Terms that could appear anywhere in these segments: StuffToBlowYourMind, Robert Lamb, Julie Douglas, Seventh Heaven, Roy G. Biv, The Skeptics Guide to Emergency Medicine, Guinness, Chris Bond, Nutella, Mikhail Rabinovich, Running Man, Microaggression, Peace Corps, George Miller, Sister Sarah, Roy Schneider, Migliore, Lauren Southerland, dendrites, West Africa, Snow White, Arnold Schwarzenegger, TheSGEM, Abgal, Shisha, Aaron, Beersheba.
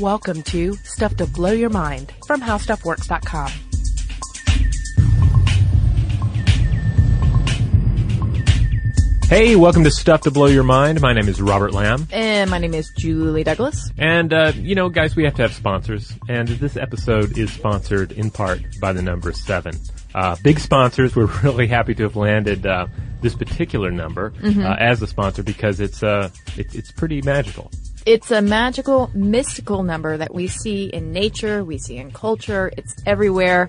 Welcome to Stuff to Blow Your Mind from HowStuffWorks.com. Hey, welcome to Stuff to Blow Your Mind. My name is Robert Lamb. And my name is Julie Douglas. And, guys, we have to have sponsors. And this episode is sponsored in part by the number 7. Big sponsors. We're really happy to have landed this particular number as a sponsor because it's pretty magical. It's a magical, mystical number that we see in nature, we see in culture. It's everywhere.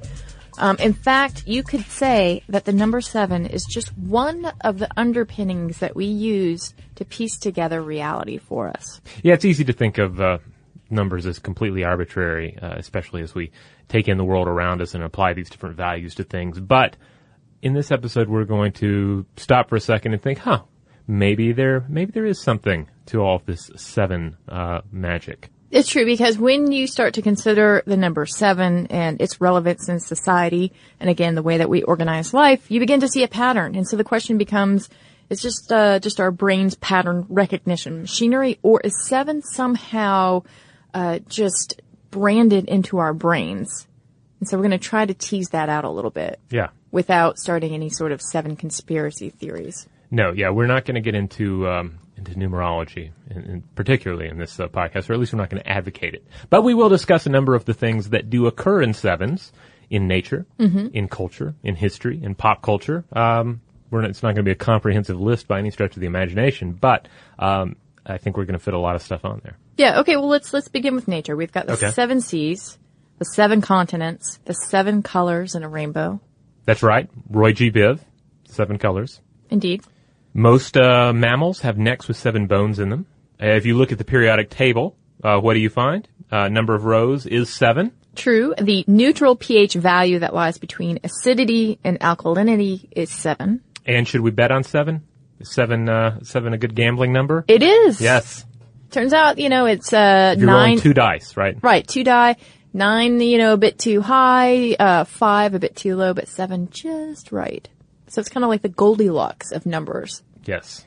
In fact, you could say that the number 7 is just one of the underpinnings that we use to piece together reality for us. Yeah, it's easy to think of numbers as completely arbitrary, especially as we take in the world around us and apply these different values to things. But in this episode, we're going to stop for a second and think, maybe there is something to all of this 7 magic. It's true, because when you start to consider the number 7 and its relevance in society, and again, the way that we organize life, you begin to see a pattern. And so the question becomes, is just our brain's pattern recognition machinery, or is 7 somehow just branded into our brains? And so we're going to try to tease that out a little bit. Yeah. Without starting any sort of 7 conspiracy theories. No, yeah, we're not going to get into numerology, and particularly in this podcast, or at least we're not going to advocate it. But we will discuss a number of the things that do occur in 7s, in nature, in culture, in history, in pop culture. It's not going to be a comprehensive list by any stretch of the imagination, but I think we're going to fit a lot of stuff on there. Yeah, okay, well, let's begin with nature. We've got the 7 seas, the 7 continents, the 7 colors in a rainbow. That's right. Roy G. Biv, 7 colors. Indeed. Most mammals have necks with 7 bones in them. If you look at the periodic table, what do you find? Number of rows is 7. True. The neutral pH value that lies between acidity and alkalinity is 7. And should we bet on 7? Is 7 a good gambling number? It is. Yes. Turns out, it's 9. You're rolling 2 dice, right? Right, 2 die. 9, a bit too high. 5, a bit too low, but 7 just right. So it's kind of like the Goldilocks of numbers. Yes.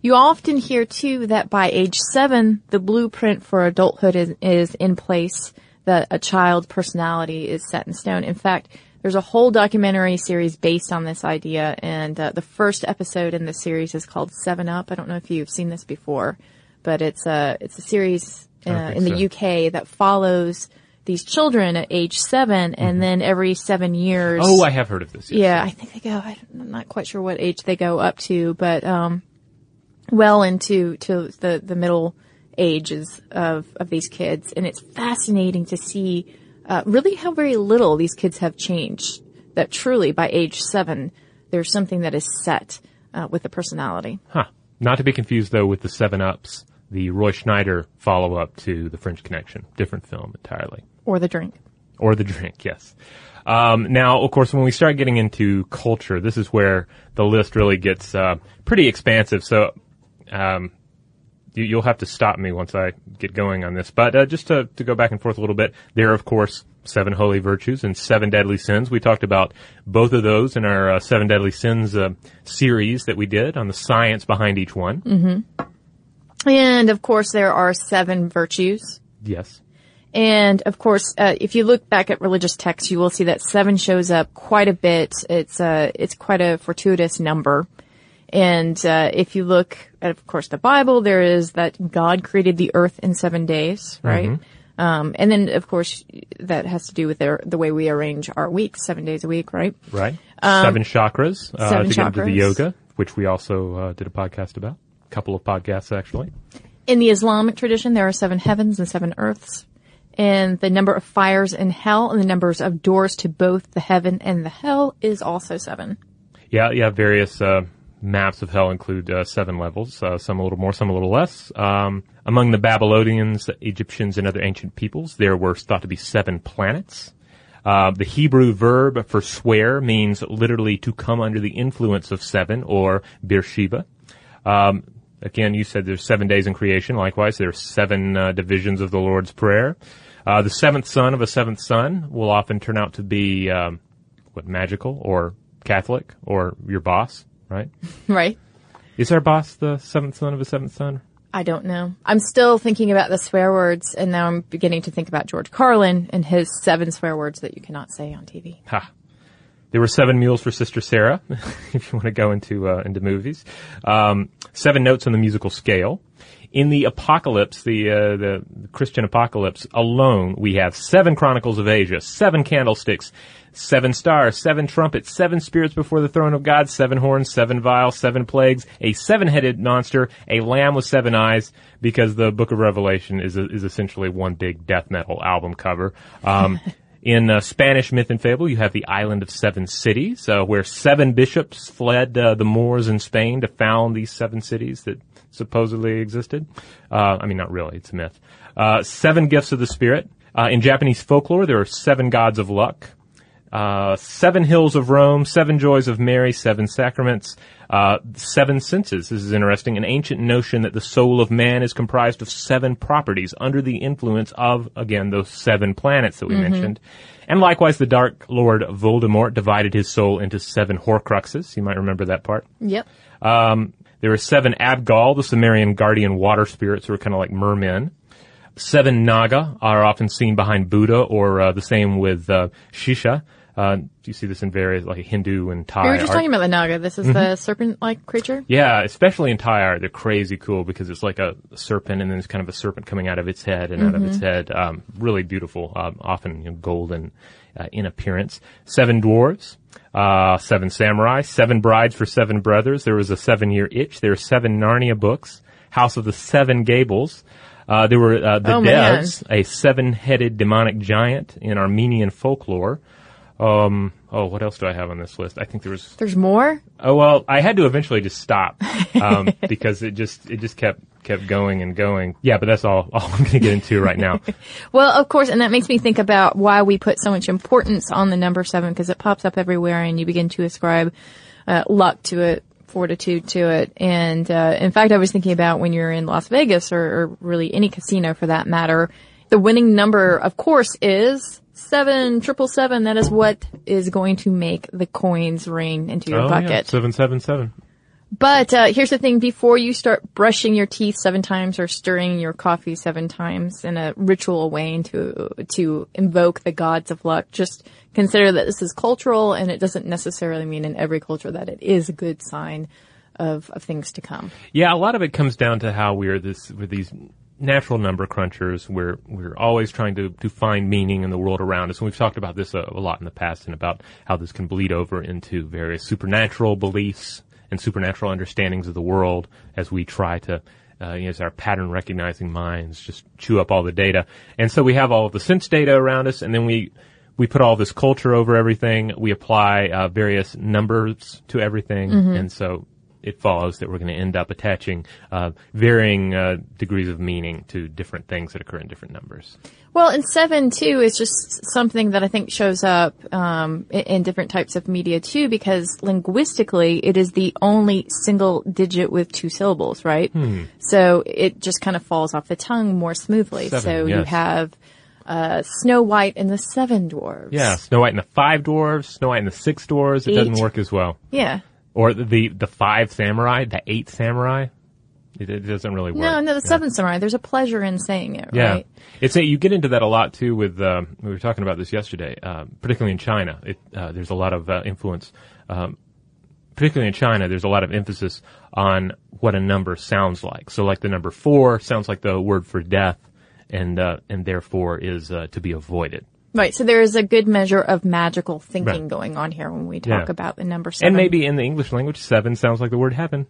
You often hear, too, that by age 7, the blueprint for adulthood is in place, that a child's personality is set in stone. In fact, there's a whole documentary series based on this idea, and the first episode in the series is called 7 Up. I don't know if you've seen this before, but it's a series in the UK that follows these children at age 7, and then every 7 years... Oh, I have heard of this. Yes. Yeah, I think they go... I'm not quite sure what age they go up to, but well into the middle ages of these kids. And it's fascinating to see really how very little these kids have changed, that truly by age 7, there's something that is set with the personality. Huh. Not to be confused, though, with the 7 Ups, the Roy Schneider follow-up to The French Connection. Different film entirely. Or the drink, yes. Now, of course, when we start getting into culture, this is where the list really gets pretty expansive. So you'll have to stop me once I get going on this. But just to go back and forth a little bit, there are, of course, 7 holy virtues and 7 deadly sins. We talked about both of those in our 7 deadly sins series that we did on the science behind each one. Mm-hmm. And, of course, there are 7 virtues. Yes. And, of course, if you look back at religious texts, you will see that 7 shows up quite a bit. It's quite a fortuitous number. And if you look at, of course, the Bible, there is that God created the earth in 7 days, right? Mm-hmm. And then, of course, that has to do with the way we arrange our weeks, 7 days a week, right? Right. 7 chakras. 7 to chakras. Get into the yoga, which we also did a podcast about. A couple of podcasts, actually. In the Islamic tradition, there are 7 heavens and 7 earths. And the number of fires in hell and the numbers of doors to both the heaven and the hell is also 7. Yeah. Various maps of hell include 7 levels, some a little more, some a little less. Among the Babylonians, Egyptians, and other ancient peoples, there were thought to be 7 planets. The Hebrew verb for swear means literally to come under the influence of 7, or Beersheba. Again, you said there's 7 days in creation. Likewise, there are 7 divisions of the Lord's Prayer. The 7th son of a 7th son will often turn out to be, magical or Catholic or your boss, right? Right. Is our boss the 7th son of a 7th son? I don't know. I'm still thinking about the swear words, and now I'm beginning to think about George Carlin and his 7 swear words that you cannot say on TV. Ha. There were 7 mules for Sister Sarah, if you want to go into movies. 7 notes on the musical scale. In the apocalypse, the Christian apocalypse alone, we have 7 Chronicles of Asia, 7 candlesticks, 7 stars, 7 trumpets, 7 spirits before the throne of God, 7 horns, 7 vials, 7 plagues, a 7-headed monster, a lamb with 7 eyes, because the Book of Revelation is essentially one big death metal album cover. In Spanish myth and fable, you have the Island of 7 Cities, where 7 bishops fled the Moors in Spain to found these 7 cities that supposedly existed. I mean, not really. It's a myth. 7 gifts of the spirit. In Japanese folklore, there are 7 gods of luck. 7 hills of Rome, 7 joys of Mary, 7 sacraments, 7 senses. This is interesting. An ancient notion that the soul of man is comprised of 7 properties under the influence of, again, those 7 planets that we mentioned. And likewise, the Dark Lord Voldemort divided his soul into 7 Horcruxes. You might remember that part. Yep. There are 7 Abgal, the Sumerian guardian water spirits who are kind of like mermen. 7 Naga are often seen behind Buddha, or the same with Shisha. You see this in various, like, Hindu and Thai art. We were just talking about the Naga. This is the serpent-like creature? Yeah, especially in Thai art. They're crazy cool because it's like a serpent, and then there's kind of a serpent coming out of its head and out of its head. Really beautiful, often golden in appearance. 7 dwarves, 7 samurai, 7 brides for 7 brothers. There was a 7-year itch. There are 7 Narnia books, House of the 7 Gables. There were the Devs, a 7-headed demonic giant in Armenian folklore. What else do I have on this list? I think there was... There's more? Oh, well, I had to eventually just stop, because it just kept going and going. Yeah, but that's all I'm going to get into right now. Well, of course, and that makes me think about why we put so much importance on the number 7, because it pops up everywhere, and you begin to ascribe luck to it, fortitude to it. And in fact, I was thinking about when you're in Las Vegas, or really any casino for that matter, the winning number, of course, is 7, 777. That is what is going to make the coins rain into your bucket. Yeah. 7, 7, 7. But here's the thing. Before you start brushing your teeth 7 times or stirring your coffee 7 times in a ritual way to invoke the gods of luck, just consider that this is cultural, and it doesn't necessarily mean in every culture that it is a good sign of things to come. Yeah, a lot of it comes down to how we're these natural number crunchers. We're always trying to find meaning in the world around us. And we've talked about this a lot in the past, and about how this can bleed over into various supernatural beliefs and supernatural understandings of the world, as we try to, as our pattern recognizing minds just chew up all the data. And so we have all of the sense data around us, and then we put all this culture over everything. We apply various numbers to everything, and so it follows that we're going to end up attaching varying degrees of meaning to different things that occur in different numbers. Well, and 7, too, is just something that I think shows up in different types of media, too, because linguistically it is the only single digit with 2 syllables, right? So it just kind of falls off the tongue more smoothly. 7, so yes. You have Snow White and the 7 dwarves. Yeah, Snow White and the 5 dwarves, Snow White and the 6 dwarves. 8. It doesn't work as well. Yeah. Or the 5 samurai, the 8 samurai, it doesn't really work. No, the 7 samurai. There's a pleasure in saying it, right? Yeah, you get into that a lot too. With we were talking about this yesterday, particularly in China. There's a lot of influence, particularly in China. There's a lot of emphasis on what a number sounds like. So, like the number 4 sounds like the word for death, and therefore is to be avoided. Right, so there is a good measure of magical thinking going on here when we talk about the number 7. And maybe in the English language, 7 sounds like the word heaven.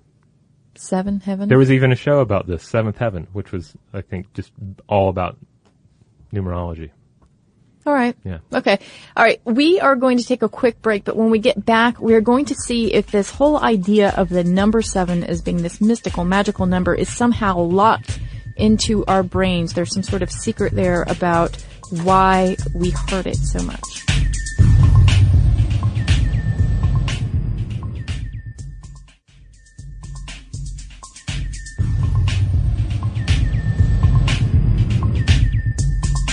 7 heaven? There was even a show about this, Seventh Heaven, which was, I think, just all about numerology. All right. Yeah. Okay. All right. We are going to take a quick break, but when we get back, we are going to see if this whole idea of the number 7 as being this mystical, magical number is somehow locked into our brains. There's some sort of secret there about why we heard it so much.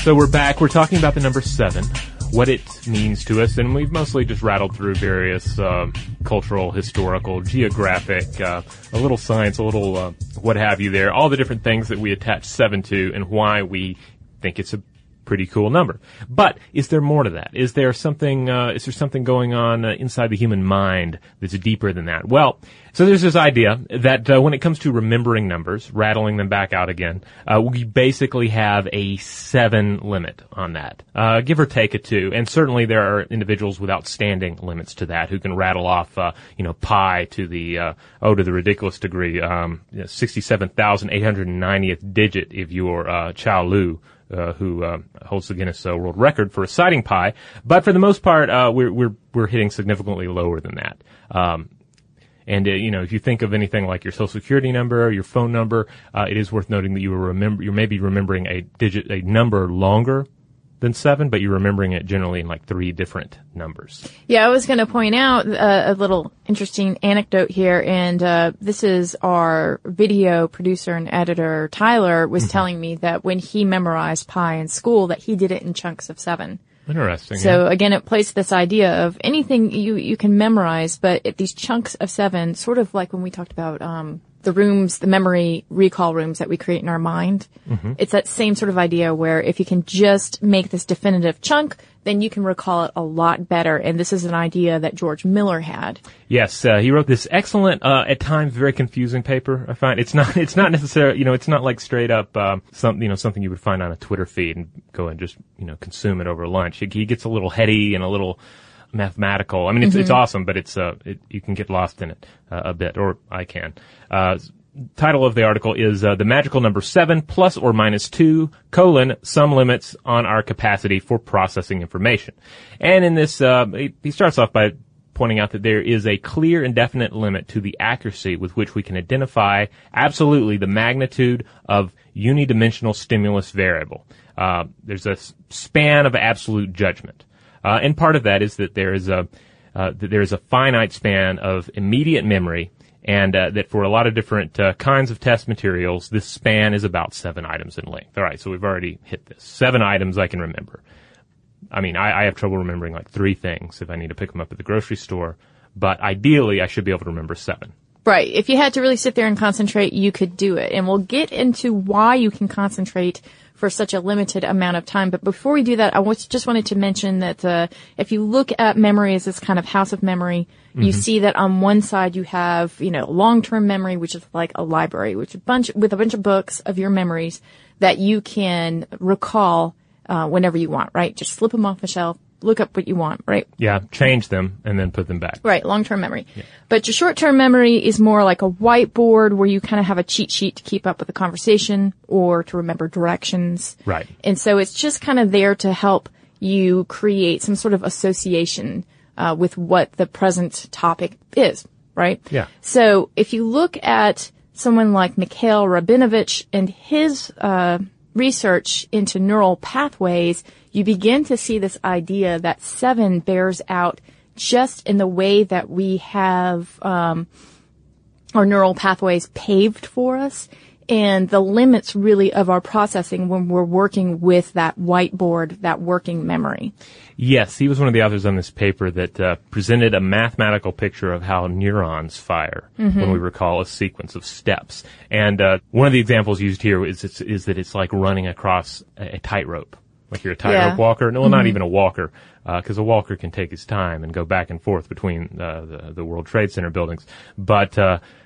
So we're back. We're talking about the number 7. what it means to us, and we've mostly just rattled through various cultural, historical, geographic, a little science, a little what have you there, all the different things that we attach 7 to and why we think it's a pretty cool number. But is there more to that? Is there something going on inside the human mind that's deeper than that? Well, so there's this idea that when it comes to remembering numbers, rattling them back out again, we basically have a 7 limit on that, give or take a 2. And certainly there are individuals with outstanding limits to that who can rattle off, pi to the to the ridiculous degree, 67,890th digit if you're Chao Lu, who holds the Guinness World Record for reciting pi. But for the most part, we're hitting significantly lower than that. If you think of anything like your social security number or your phone number, it is worth noting that you may be remembering a number longer than 7, but you're remembering it generally in like 3 different numbers. Yeah, I was going to point out a little interesting anecdote here, and this is our video producer and editor, Tyler, was telling me that when he memorized pi in school, that he did it in chunks of 7. Interesting. So again, it plays this idea of anything you can memorize, but at these chunks of 7, sort of like when we talked about the memory recall rooms that we create in our mind. Mm-hmm. It's that same sort of idea where if you can just make this definitive chunk, then you can recall it a lot better. And this is an idea that George Miller had. Yes, he wrote this excellent, at times very confusing paper. I find it's not necessarily, it's not like straight up something you would find on a Twitter feed and go and just, consume it over lunch. He gets a little heady and a little mathematical. I mean, it's awesome, but it's you can get lost in it a bit, or I can. Title of the article is The Magical Number 7 Plus or Minus 2, Some Limits on Our Capacity for Processing Information. And in this, he starts off by pointing out that there is a clear and definite limit to the accuracy with which we can identify absolutely the magnitude of unidimensional stimulus variable. There's a span of absolute judgment. And part of that is that there is a finite span of immediate memory, and that for a lot of different kinds of test materials, this span is about 7 items in length. All right, so we've already hit this. 7 items I can remember. I mean, I have trouble remembering like 3 things if I need to pick them up at the grocery store, but ideally I should be able to remember 7. Right. If you had to really sit there and concentrate, you could do it. And we'll get into why you can concentrate for such a limited amount of time. But before we do that, just wanted to mention that if you look at memory as this kind of house of memory, you see that on one side you have, long-term memory, which is like a library, which with a bunch of books of your memories that you can recall whenever you want, right? Just slip them off the shelf. Look up what you want, right? Yeah, change them and then put them back. Right, long-term memory. Yeah. But your short-term memory is more like a whiteboard where you kind of have a cheat sheet to keep up with the conversation or to remember directions. Right. And so it's just kind of there to help you create some sort of association with what the present topic is, right? Yeah. So if you look at someone like Mikhail Rabinovich and his research into neural pathways, you begin to see this idea that 7 bears out just in the way that we have our neural pathways paved for us, and the limits really of our processing when we're working with that whiteboard, that working memory. Yes, he was one of the authors on this paper that presented a mathematical picture of how neurons fire when we recall a sequence of steps. And one of the examples used here is that it's like running across a tightrope. Like you're a tightrope walker. No, not even a walker, because a walker can take his time and go back and forth between the World Trade Center buildings. But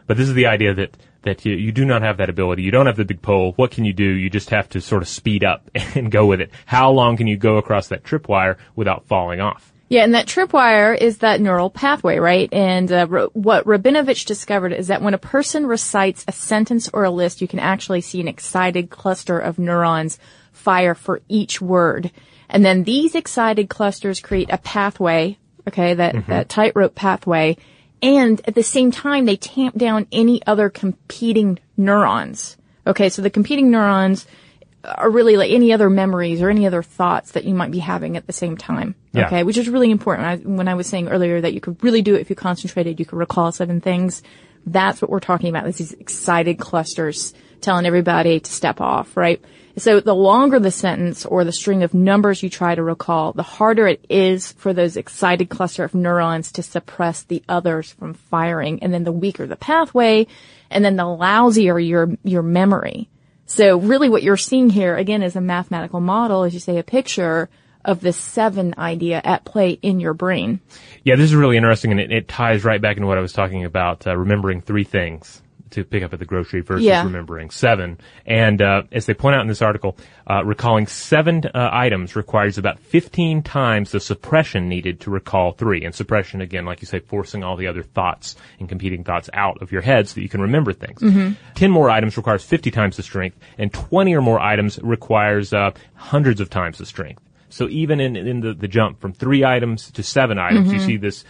this is the idea that you do not have that ability. You don't have the big pole. What can you do? You just have to sort of speed up and go with it. How long can you go across that tripwire without falling off? Yeah, and that tripwire is that neural pathway, right? And what Rabinovich discovered is that when a person recites a sentence or a list, you can actually see an excited cluster of neurons fire for each word. And then these excited clusters create a pathway, that tightrope pathway, and at the same time, they tamp down any other competing neurons. Okay, so the competing neurons are really like any other memories or any other thoughts that you might be having at the same time. Yeah. Okay, which is really important. When I was saying earlier that you could really do it if you concentrated, you could recall 7 things. That's what we're talking about, is these excited clusters telling everybody to step off, right? So the longer the sentence or the string of numbers you try to recall, the harder it is for those excited cluster of neurons to suppress the others from firing. And then the weaker the pathway, and then the lousier your memory. So really what you're seeing here, again, is a mathematical model, as you say, a picture of the seven idea at play in your brain. Yeah, this is really interesting, and it ties right back into what I was talking about, remembering three things to pick up at the grocery versus remembering seven. And as they point out in this article, recalling seven items requires about 15 times the suppression needed to recall three. And suppression, again, like you say, forcing all the other thoughts and competing thoughts out of your head so that you can remember things. Mm-hmm. 10 more items requires 50 times the strength, and 20 or more items requires hundreds of times the strength. So even in the jump from three items to seven items, you see this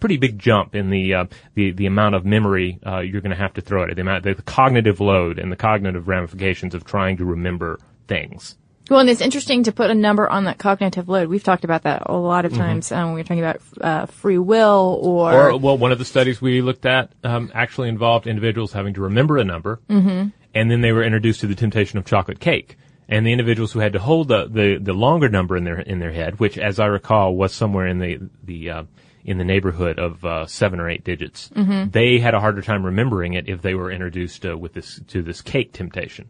pretty big jump in the amount of memory you're going to have to throw at it, the cognitive load and the cognitive ramifications of trying to remember things. Well, and it's interesting to put a number on that cognitive load. We've talked about that a lot of times when we were talking about free will or well, one of the studies we looked at actually involved individuals having to remember a number, and then they were introduced to the temptation of chocolate cake. And the individuals who had to hold the longer number in their head, which, as I recall, was somewhere in the neighborhood of 7 or 8 digits, they had a harder time remembering it if they were introduced to this cake temptation.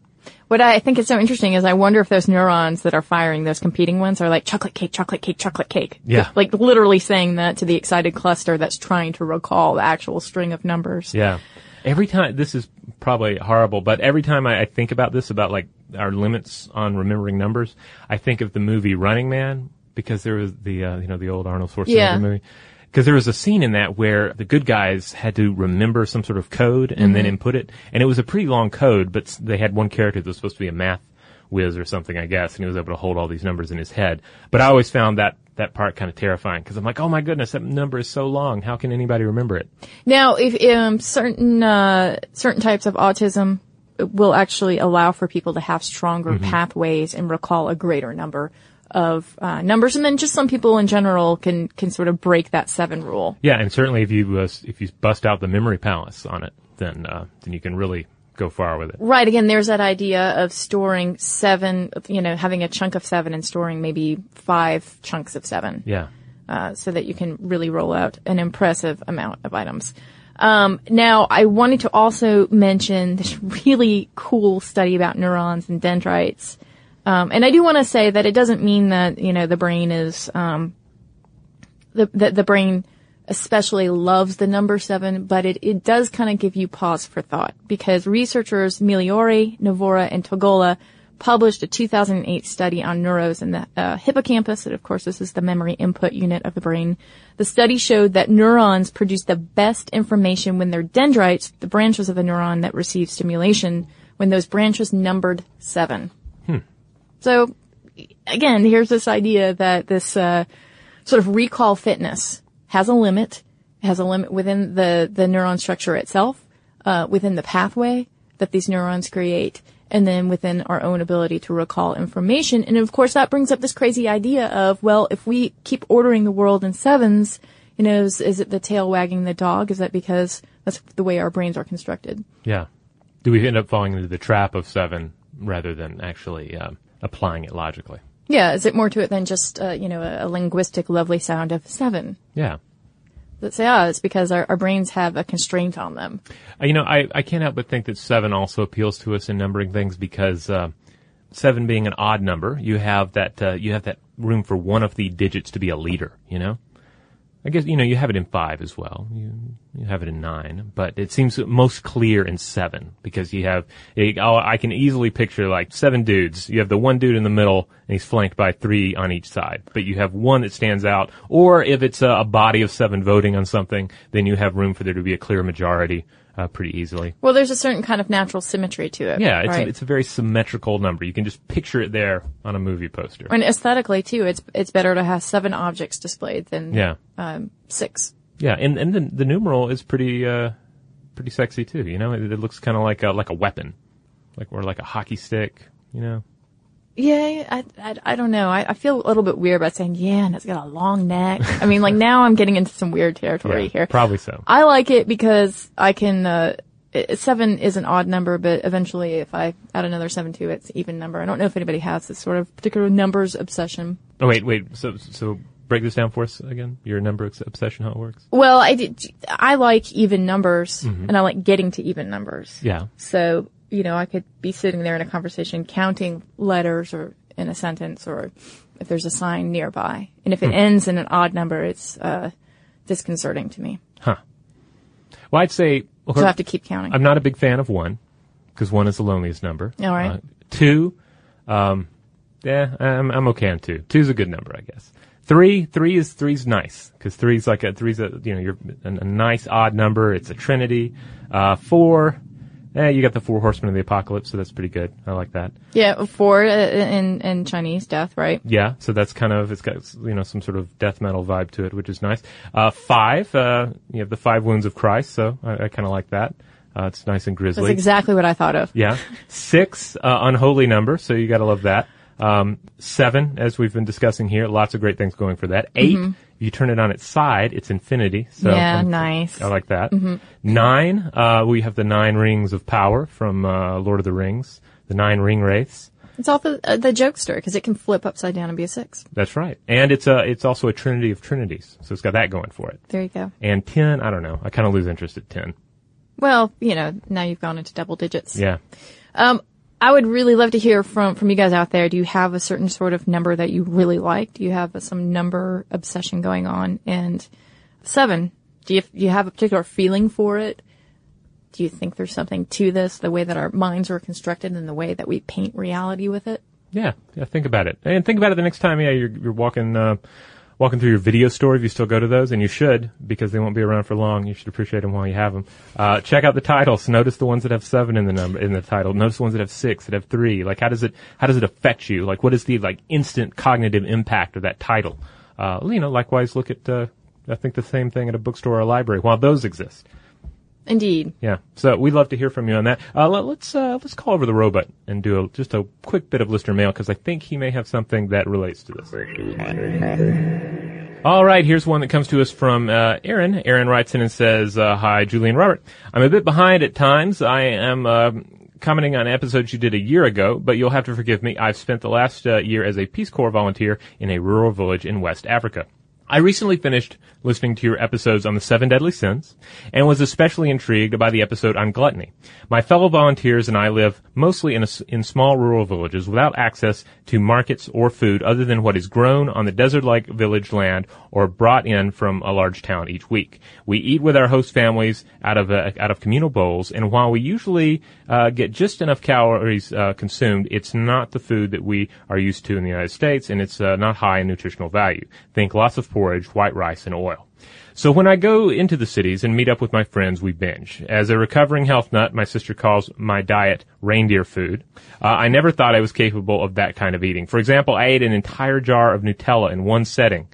What I think is so interesting is I wonder if those neurons that are firing those competing ones are like chocolate cake, chocolate cake, chocolate cake. Yeah. Like literally saying that to the excited cluster that's trying to recall the actual string of numbers. Yeah. Every time, this is probably horrible, but every time I think about this, about like our limits on remembering numbers, I think of the movie Running Man, because there was the old Arnold Schwarzenegger movie. Because there was a scene in that where the good guys had to remember some sort of code and then input it. And it was a pretty long code, but they had one character that was supposed to be a math whiz or something, I guess, and he was able to hold all these numbers in his head. But I always found that part kind of terrifying, because I'm like, oh my goodness, that number is so long. How can anybody remember it? Now, if certain types of autism will actually allow for people to have stronger pathways and recall a greater number of numbers, and then just some people in general can sort of break that seven rule. Yeah, and certainly if you bust out the memory palace on it, then you can really go far with it. Right. Again, there's that idea of storing seven, having a chunk of seven and storing maybe 5 chunks of seven. Yeah. So that you can really roll out an impressive amount of items. Now I wanted to also mention this really cool study about neurons and dendrites. And I do want to say that it doesn't mean that, the brain is, the brain especially loves the number 7, but it does kind of give you pause for thought, because researchers Migliore, Novora, and Togola published a 2008 study on neurons in the hippocampus, and of course this is the memory input unit of the brain. The study showed that neurons produce the best information when their dendrites, the branches of a neuron that receive stimulation, when those branches numbered 7. So, again, here's this idea that this sort of recall fitness has a limit. It has a limit within the neuron structure itself, within the pathway that these neurons create, and then within our own ability to recall information. And, of course, that brings up this crazy idea of, well, if we keep ordering the world in sevens, is it the tail wagging the dog? Is that because that's the way our brains are constructed? Yeah. Do we end up falling into the trap of 7 rather than actually applying it logically? Yeah, is it more to it than just, a linguistic lovely sound of 7? Yeah. Let's say, it's because our brains have a constraint on them. I can't help but think that 7 also appeals to us in numbering things, because 7 being an odd number, you have that room for one of the digits to be a leader, I guess, you have it in 5 as well. You have it in 9, but it seems most clear in 7, because I can easily picture like 7 dudes. You have the one dude in the middle, and he's flanked by 3 on each side, but you have one that stands out. Or if it's a body of 7 voting on something, then you have room for there to be a clear majority pretty easily. Well, there's a certain kind of natural symmetry to it. Yeah, it's a very symmetrical number. You can just picture it there on a movie poster. And aesthetically too, it's better to have 7 objects displayed than 6. Yeah, and the numeral is pretty sexy too. It looks kind of like a weapon, or like a hockey stick. Yeah, I don't know. I feel a little bit weird about saying, and it's got a long neck. I mean, now I'm getting into some weird territory here. Probably so. I like it because I can, 7 is an odd number, but eventually if I add another 7 to it, it's an even number. I don't know if anybody has this sort of particular numbers obsession. Oh, wait. So break this down for us again. Your number obsession, how it works. Well, I like even numbers, mm-hmm. and I like getting to even numbers. Yeah. So, I could be sitting there in a conversation counting letters or in a sentence or if there's a sign nearby. And if it ends in an odd number, it's disconcerting to me. Huh. Well, I'd say... Well, so I have to keep counting. I'm not a big fan of 1, because 1 is the loneliest number. All right. 2, I'm okay on 2. 2 is a good number, I guess. 3's nice, because 3's like a nice odd number. It's a trinity. 4, you got the 4 horsemen of the apocalypse, so that's pretty good. I like that. Yeah, 4 in Chinese death, right? Yeah, so that's kind of, it's got, some sort of death metal vibe to it, which is nice. 5, you have the 5 wounds of Christ, so I kind of like that. It's nice and grisly. That's exactly what I thought of. Yeah. 6, unholy number, so you gotta love that. 7, as we've been discussing here, lots of great things going for that. 8, mm-hmm. if you turn it on its side, it's infinity. So yeah, nice. I like that. Mm-hmm. 9, we have the 9 rings of power from Lord of the Rings, the 9 ring wraiths. It's all the jokester, because it can flip upside down and be a 6. That's right. And it's also a trinity of trinities, so it's got that going for it. There you go. And 10, I don't know. I kind of lose interest at 10. Well, now you've gone into double digits. Yeah. I would really love to hear from you guys out there. Do you have a certain sort of number that you really like? Do you have some number obsession going on? And 7, do you have a particular feeling for it? Do you think there's something to this, the way that our minds are constructed and the way that we paint reality with it? Yeah, think about it. And think about it the next time you're walking through your video store, if you still go to those, and you should, because they won't be around for long. You should appreciate them while you have them. Check out the titles. Notice the ones that have 7 in the title. Notice the ones that have 6, that have 3. Like, how does it affect you? Like, what is the instant cognitive impact of that title? Likewise, look at I think the same thing at a bookstore or a library while those exist. Indeed. Yeah. So we'd love to hear from you on that. Let's call over the robot and do just a quick bit of listener mail, because I think he may have something that relates to this. All right. Here's one that comes to us from Aaron. Aaron writes in and says, "Hi, Julie and Robert. I'm a bit behind at times. I am commenting on episodes you did a year ago, but you'll have to forgive me. I've spent the last year as a Peace Corps volunteer in a rural village in West Africa. I recently finished listening to your episodes on the 7 deadly sins and was especially intrigued by the episode on gluttony. My fellow volunteers and I live mostly in small rural villages without access to markets or food other than what is grown on the desert-like village land or brought in from a large town each week. We eat with our host families out of communal bowls, and while we usually get just enough calories consumed, it's not the food that we are used to in the United States, and it's not high in nutritional value. Think lots of porridge, white rice, and oil. So when I go into the cities and meet up with my friends, we binge. As a recovering health nut, my sister calls my diet reindeer food. I never thought I was capable of that kind of eating. For example, I ate an entire jar of Nutella in one setting.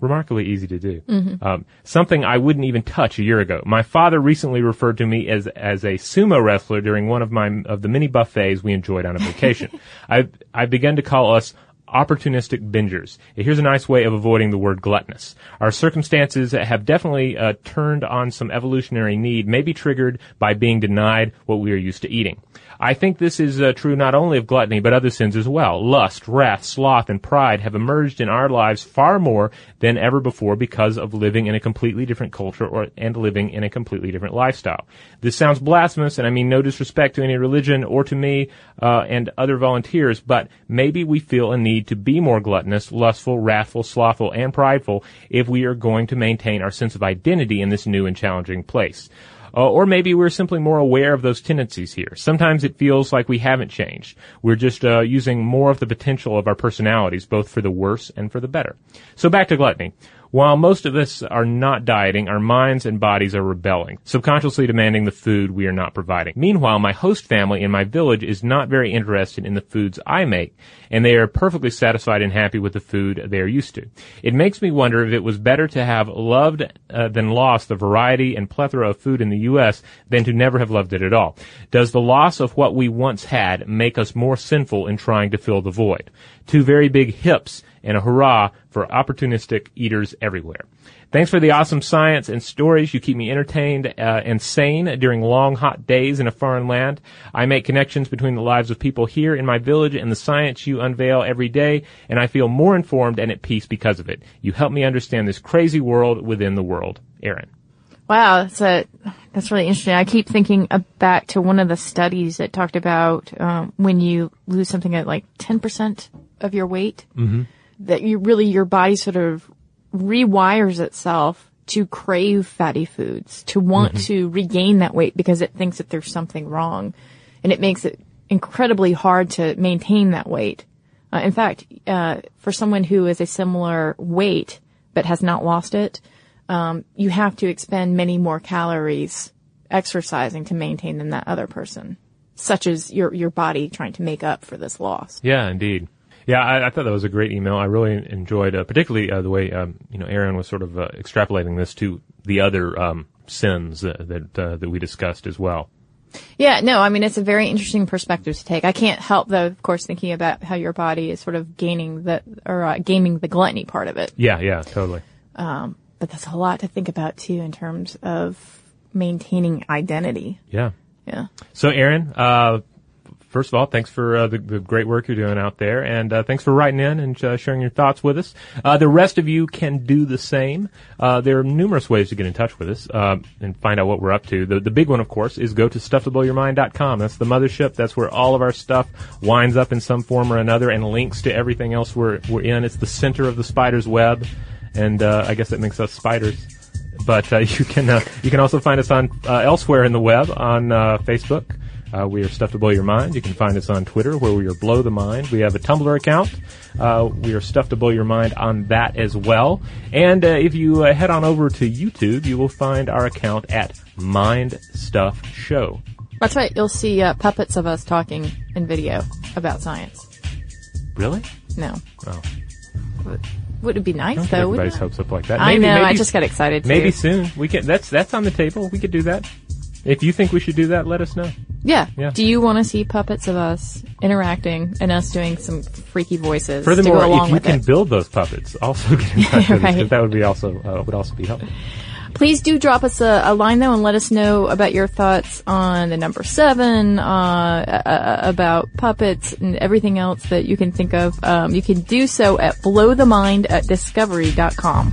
Remarkably easy to do. Mm-hmm. Something I wouldn't even touch a year ago. My father recently referred to me as a sumo wrestler during one of the many buffets we enjoyed on a vacation. I've begun to call us opportunistic bingers. Here's a nice way of avoiding the word gluttonous. Our circumstances have definitely turned on some evolutionary need, maybe triggered by being denied what we are used to eating. I think this is true not only of gluttony, but other sins as well. Lust, wrath, sloth, and pride have emerged in our lives far more than ever before because of living in a completely different culture and living in a completely different lifestyle. This sounds blasphemous, and I mean no disrespect to any religion or to me and other volunteers, but maybe we feel a need to be more gluttonous, lustful, wrathful, slothful, and prideful if we are going to maintain our sense of identity in this new and challenging place. Or maybe we're simply more aware of those tendencies here. Sometimes it feels like we haven't changed. We're just using more of the potential of our personalities, both for the worse and for the better. So back to gluttony. While most of us are not dieting, our minds and bodies are rebelling, subconsciously demanding the food we are not providing. Meanwhile, my host family in my village is not very interested in the foods I make, and they are perfectly satisfied and happy with the food they are used to. It makes me wonder if it was better to have loved than lost the variety and plethora of food in the U.S. than to never have loved it at all. Does the loss of what we once had make us more sinful in trying to fill the void? Two very big hips and a hurrah for opportunistic eaters everywhere. Thanks for the awesome science and stories. You keep me entertained and sane during long, hot days in a foreign land. I make connections between the lives of people here in my village and the science you unveil every day, and I feel more informed and at peace because of it. You help me understand this crazy world within the world. Aaron. Wow, that's really interesting. I keep thinking back to one of the studies that talked about when you lose something at like 10% of your weight, mm-hmm. that you really, your body sort of rewires itself to crave fatty foods, to want mm-hmm. to regain that weight because it thinks that there's something wrong. And it makes it incredibly hard to maintain that weight. In fact, for someone who is a similar weight but has not lost it, you have to expend many more calories exercising to maintain than that other person, such as your body trying to make up for this loss. Yeah, indeed. Yeah, I thought that was a great email. I really enjoyed, particularly the way Aaron was sort of extrapolating this to the other sins that we discussed as well. Yeah, no, I mean it's a very interesting perspective to take. I can't help though, of course, thinking about how your body is sort of gaming the gluttony part of it. Yeah, totally. But that's a lot to think about too in terms of maintaining identity. Yeah. So, Aaron, first of all, thanks for the great work you're doing out there, and thanks for writing in and sharing your thoughts with us. The rest of you can do the same. There are numerous ways to get in touch with us and find out what we're up to. The big one, of course, is go to StuffToBlowYourMind.com. That's the mothership. That's where all of our stuff winds up in some form or another, and links to everything else we're in. It's the center of the spider's web, and I guess that makes us spiders. But you can also find us on elsewhere in the web on Facebook. We are Stuff to Blow Your Mind. You can find us on Twitter, where we are Blow the Mind. We have a Tumblr account. We are Stuff to Blow Your Mind on that as well. And if you head on over to YouTube, you will find our account at Mind Stuff Show. That's right. You'll see puppets of us talking in video about science. Really? No. Oh. Would it be nice, though? Everybody's hopes up like that. Maybe, I know. I just got excited, too. Maybe soon. We can. That's on the table. We could do that. If you think we should do that, let us know. Yeah. Do you want to see puppets of us interacting and us doing some freaky voices? Furthermore, if you can build those puppets, also get in touch with us, because that would also be helpful. Please do drop us a line, though, and let us know about your thoughts on the number 7, about puppets and everything else that you can think of. You can do so at blowthemind@discovery.com.